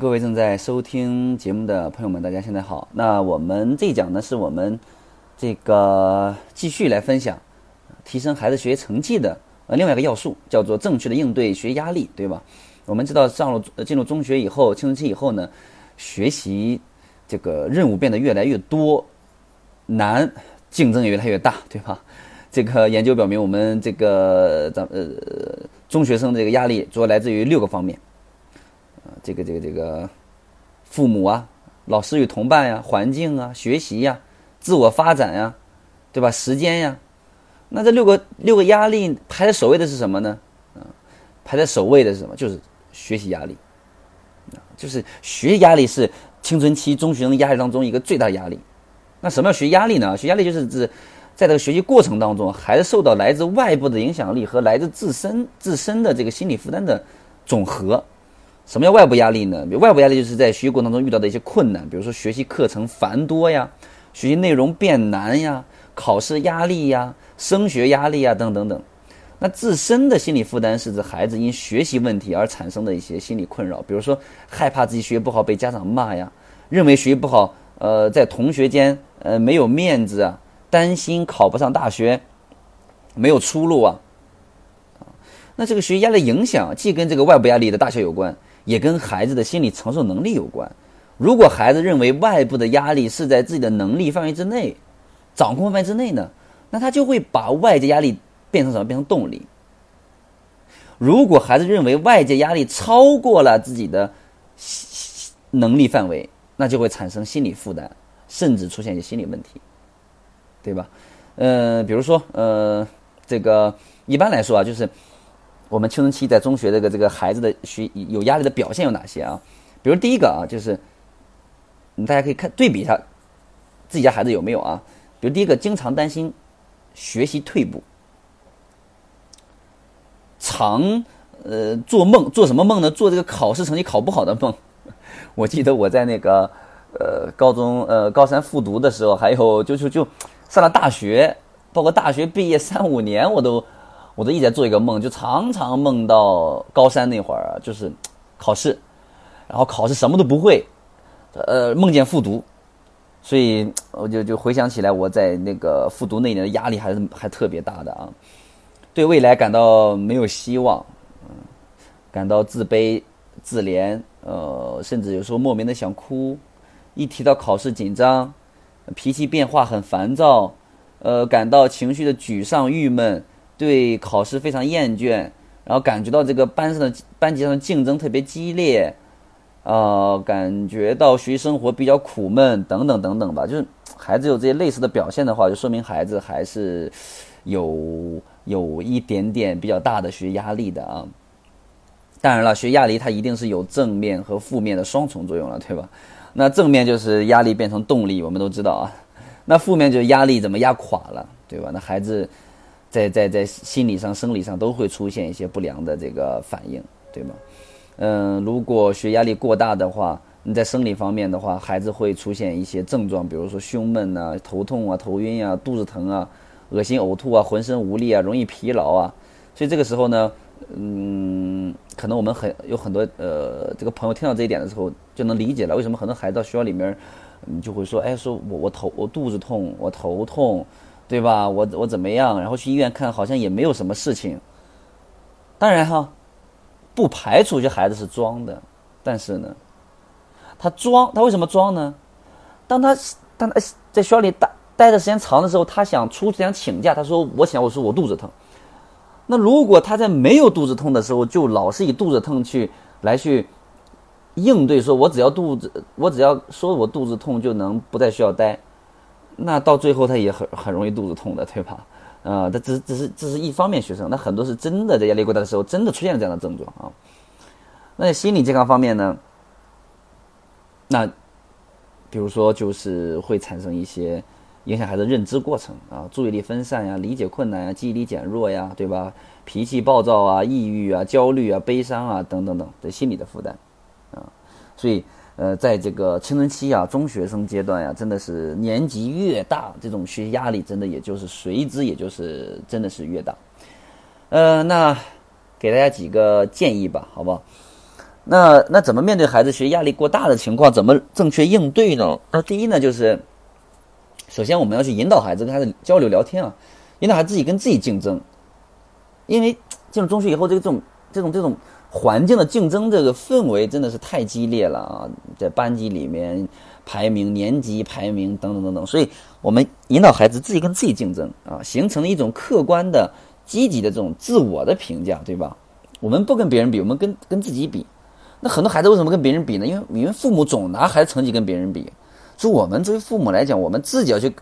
各位正在收听节目的朋友们，大家现在好。那我们这一讲呢，是我们这个继续来分享提升孩子学习成绩的另外一个要素，叫做正确的应对学习压力，对吧？我们知道进入中学以后，青春期以后呢，学习这个任务变得越来越多，难，竞争也越来越大，对吧？这个研究表明，我们这个中学生的这个压力主要来自于6个方面。父母啊，老师与同伴呀，环境啊，学习呀，自我发展呀，对吧？时间呀。那这六个压力排在首位的是什么呢？排在首位的是什么？就是学习压力。就是学习压力是青春期中学生压力当中一个最大压力。那什么叫学习压力呢？学习压力就是指在这个学习过程当中，孩子受到来自外部的影响力和来自自身的这个心理负担的总和。什么叫外部压力呢？外部压力就是在学习过程中遇到的一些困难，比如说学习课程繁多呀，学习内容变难呀，考试压力呀，升学压力呀，等等等。那自身的心理负担是指孩子因学习问题而产生的一些心理困扰，比如说害怕自己学习不好被家长骂呀，认为学习不好在同学间没有面子啊，担心考不上大学没有出路啊。那这个学习压力影响既跟这个外部压力的大小有关，也跟孩子的心理承受能力有关。如果孩子认为外部的压力是在自己的能力范围之内，掌控范围之内呢，那他就会把外界压力变成什么？变成动力。如果孩子认为外界压力超过了自己的能力范围，那就会产生心理负担，甚至出现一些心理问题，对吧？比如说这个一般来说啊，就是我们青春期在中学这个孩子的学有压力的表现有哪些啊？比如第一个啊，就是大家可以看对比一下自己家孩子有没有啊。比如第一个，经常担心学习退步，常做梦，做什么梦呢？做这个考试成绩考不好的梦。我记得我在那个高三复读的时候，还有就上了大学，包括大学毕业3-5年，我都一直在做一个梦，就常常梦到高三那会儿，就是考试，然后考试什么都不会，梦见复读，所以我就回想起来，我在那个复读那年的压力还特别大的啊，对未来感到没有希望，感到自卑、自怜，甚至有时候莫名的想哭，一提到考试紧张，脾气变化很烦躁，感到情绪的沮丧、郁闷。对考试非常厌倦，然后感觉到这个班级上的竞争特别激烈，感觉到学习生活比较苦闷，等等等等吧。就是孩子有这些类似的表现的话，就说明孩子还是有一点点比较大的学习压力的啊。当然了，学习压力它一定是有正面和负面的双重作用了，对吧？那正面就是压力变成动力，我们都知道啊。那负面就是压力怎么压垮了，对吧？那孩子在心理上、生理上都会出现一些不良的这个反应，对吗？如果学压力过大的话，你在生理方面的话，孩子会出现一些症状，比如说胸闷啊、头痛啊、头晕啊、肚子疼啊、恶心呕吐啊、浑身无力啊、容易疲劳啊。所以这个时候呢，可能我们有很多这个朋友听到这一点的时候，就能理解了为什么很多孩子到学校里面，你就会说，哎，说我肚子痛，我头痛。对吧？我怎么样？然后去医院看，好像也没有什么事情。当然哈，不排除这孩子是装的，但是呢，他为什么装呢？当他在学校里待的时间长的时候，他想请假，他说我肚子疼。那如果他在没有肚子痛的时候，就老是以肚子痛去应对，说我只要说我肚子痛就能不在学校待。那到最后他也很容易肚子痛的，对吧？这是一方面学生，那很多是真的在压力过大的时候真的出现了这样的症状啊。那心理健康方面呢？那比如说就是会产生一些影响孩子认知过程啊，注意力分散呀，理解困难呀，记忆力减弱呀，对吧？脾气暴躁啊，抑郁啊，焦虑啊，悲伤啊，等等等的心理的负担啊，所以。在这个青春期啊，中学生阶段啊，真的是年级越大，这种学习压力真的真的是越大。那给大家几个建议吧，好不好？那怎么面对孩子学习压力过大的情况，怎么正确应对呢？那第一呢，就是首先我们要去引导孩子，跟孩子交流聊天啊，引导孩子自己跟自己竞争。因为进入中学以后，这种环境的竞争这个氛围真的是太激烈了啊，在班级里面排名、年级排名等等等等，所以我们引导孩子自己跟自己竞争啊，形成一种客观的、积极的这种自我的评价，对吧？我们不跟别人比，我们跟自己比。那很多孩子为什么跟别人比呢？因为父母总拿孩子成绩跟别人比，所以我们作为父母来讲，我们自己要去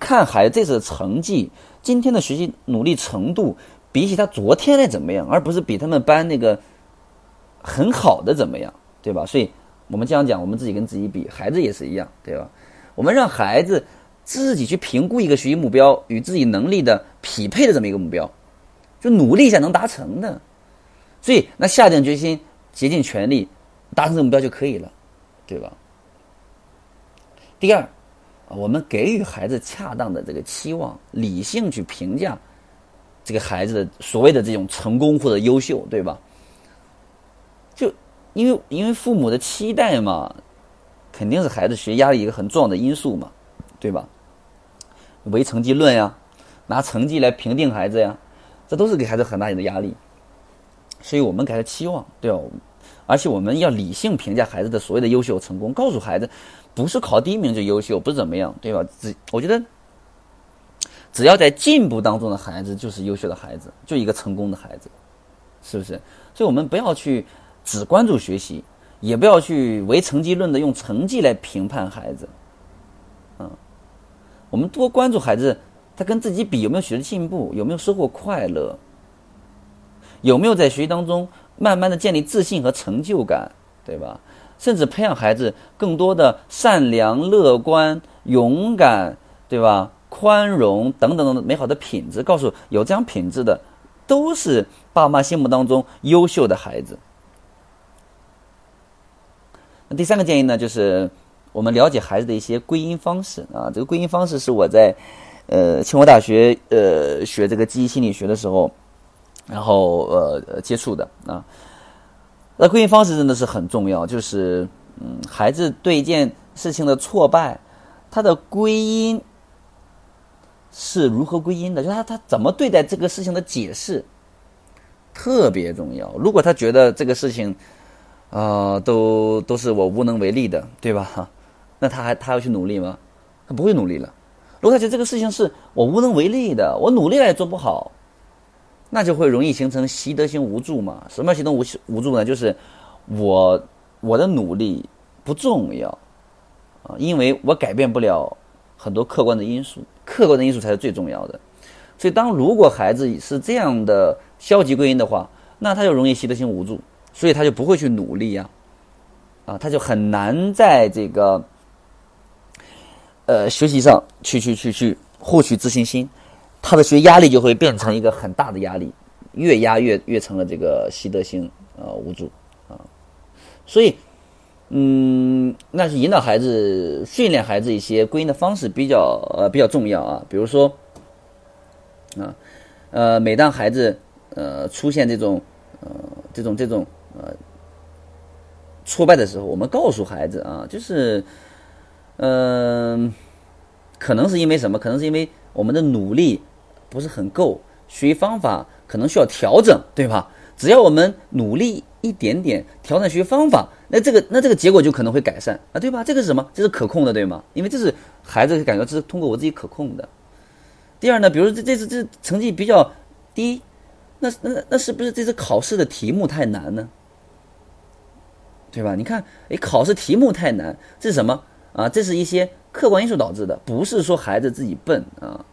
看孩子这次的成绩，今天的学习努力程度比起他昨天来怎么样，而不是比他们班那个很好的怎么样，对吧？所以我们这样讲，我们自己跟自己比，孩子也是一样，对吧？我们让孩子自己去评估一个学习目标与自己能力的匹配的这么一个目标，就努力一下能达成的，所以那下定决心，竭尽全力达成这个目标就可以了，对吧？第二，我们给予孩子恰当的这个期望，理性去评价这个孩子的所谓的这种成功或者优秀，对吧？就因为父母的期待嘛，肯定是孩子学习压力一个很重要的因素嘛，对吧？唯成绩论呀，拿成绩来评定孩子呀，这都是给孩子很大的压力。所以我们给他期望，对吧？而且我们要理性评价孩子的所谓的优秀成功，告诉孩子不是考第一名就优秀，不是怎么样，对吧？我觉得只要在进步当中的孩子就是优秀的孩子，就一个成功的孩子，是不是？所以我们不要去只关注学习，也不要去唯成绩论的用成绩来评判孩子。我们多关注孩子，他跟自己比有没有学习进步，有没有收获快乐，有没有在学习当中慢慢的建立自信和成就感，对吧？甚至培养孩子更多的善良、乐观、勇敢，对吧？宽容等等等美好的品质，告诉有这样品质的都是爸妈心目当中优秀的孩子。那第三个建议呢，就是我们了解孩子的一些归因方式啊。这个归因方式是我在清华大学学这个记忆心理学的时候，然后接触的啊。那归因方式真的是很重要，就是孩子对一件事情的挫败，他的归因是如何归因的，就是他怎么对待这个事情的解释特别重要。如果他觉得这个事情都是我无能为力的，对吧？那他要去努力吗？他不会努力了。如果他觉得这个事情是我无能为力的，我努力了也做不好，那就会容易形成习得性无助嘛。什么叫习得无助呢？就是我的努力不重要啊，因为我改变不了很多客观的因素，客观的因素才是最重要的。所以如果孩子是这样的消极归因的话，那他就容易习得性无助，所以他就不会去努力啊，他就很难在这个学习上去获取自信心。他的学习压力就会变成一个很大的压力，越压越成了这个习得性无助啊。所以那是引导孩子、训练孩子一些归因的方式比较重要啊。比如说每当孩子出现这种挫败的时候，我们告诉孩子啊，就是可能是因为什么？可能是因为我们的努力不是很够，学习方法可能需要调整，对吧？只要我们努力一点点，调整学习方法，那这个结果就可能会改善啊，对吧？这个是什么？这是可控的，对吗？因为这是孩子感觉这是通过我自己可控的。第二呢，比如说这次成绩比较低，那是不是这次考试的题目太难呢？对吧？你看，考试题目太难，这是什么啊？这是一些客观因素导致的，不是说孩子自己笨啊。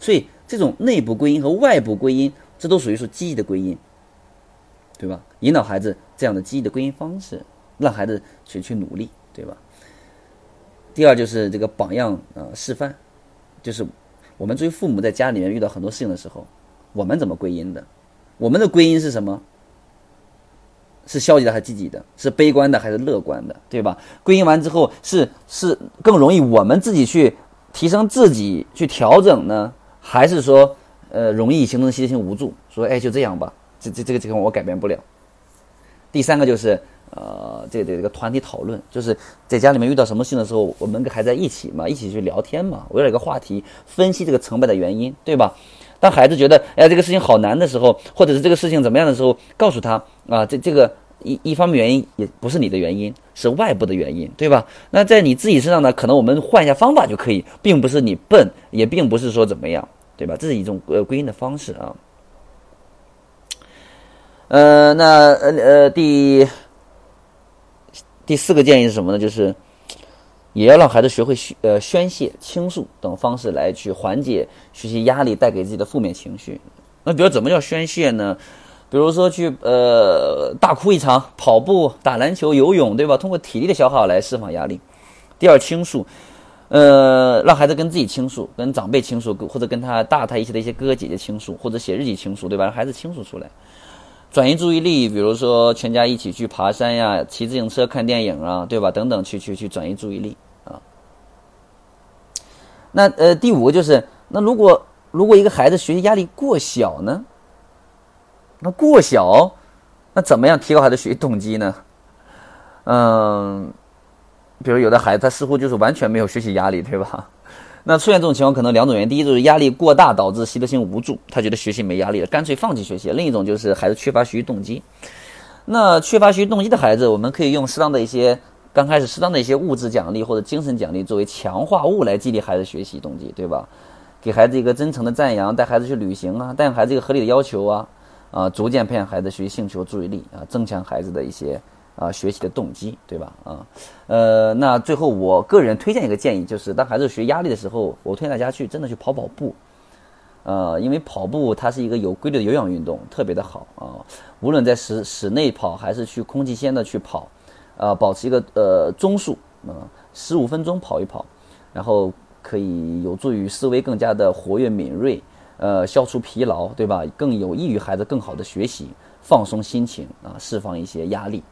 所以这种内部归因和外部归因，这都属于说积极的归因，对吧？引导孩子这样的积极的归因方式，让孩子去努力，对吧？第二就是这个榜样示范，就是我们作为父母在家里面遇到很多事情的时候，我们怎么归因的？我们的归因是什么？是消极的还是积极的？是悲观的还是乐观的？对吧？归因完之后是更容易我们自己去提升自己去调整呢，还是说容易形成习得性无助？说就这样吧。这个我改变不了。第三个就是这个团体讨论，就是在家里面遇到什么事情的时候，我们还在一起嘛，一起去聊天嘛，围绕一个话题分析这个成败的原因，对吧？当孩子觉得哎这个事情好难的时候，或者是这个事情怎么样的时候，告诉他啊，这个一方面原因也不是你的原因，是外部的原因，对吧？那在你自己身上呢，可能我们换一下方法就可以，并不是你笨，也并不是说怎么样，对吧？这是一种归因的方式啊。第四个建议是什么呢？就是也要让孩子学会宣泄、倾诉等方式来去缓解学习压力带给自己的负面情绪。那比如怎么叫宣泄呢？比如说去大哭一场，跑步、打篮球、游泳，对吧？通过体力的消耗来释放压力。第二，倾诉，让孩子跟自己倾诉，跟长辈倾诉，或者跟他大他一些的一些哥哥姐姐倾诉，或者写日记倾诉，对吧？让孩子倾诉出来。转移注意力，比如说全家一起去爬山呀，骑自行车、看电影啊，对吧？等等，去转移注意力啊。那第五个就是，那如果一个孩子学习压力过小呢？那过小，那怎么样提高孩子学习动机呢？比如有的孩子他似乎就是完全没有学习压力，对吧？那出现这种情况可能两种原因，第一就是压力过大导致习得性无助，他觉得学习没压力了，干脆放弃学习；另一种就是孩子缺乏学习动机。那缺乏学习动机的孩子，我们可以用刚开始适当的一些物质奖励或者精神奖励作为强化物来激励孩子学习动机，对吧？给孩子一个真诚的赞扬，带孩子去旅行啊，带孩子一个合理的要求啊，逐渐培养孩子学习兴趣和注意力啊，增强孩子的一些学习的动机，对吧？那最后我个人推荐一个建议，就是当孩子学压力的时候，我推荐大家真的去跑步，因为跑步它是一个有规律的有氧运动，特别的好啊。无论在室内跑还是去空气间的去跑，保持一个中速，15分钟跑一跑，然后可以有助于思维更加的活跃敏锐，消除疲劳，对吧？更有益于孩子更好的学习，放松心情啊，释放一些压力。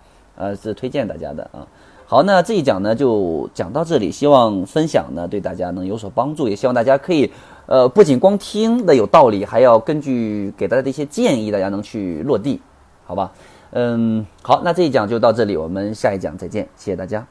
是推荐大家的啊。好，那这一讲呢就讲到这里，希望分享呢对大家能有所帮助，也希望大家可以不仅光听的有道理，还要根据给大家的一些建议，大家能去落地，好吧？好，那这一讲就到这里，我们下一讲再见，谢谢大家。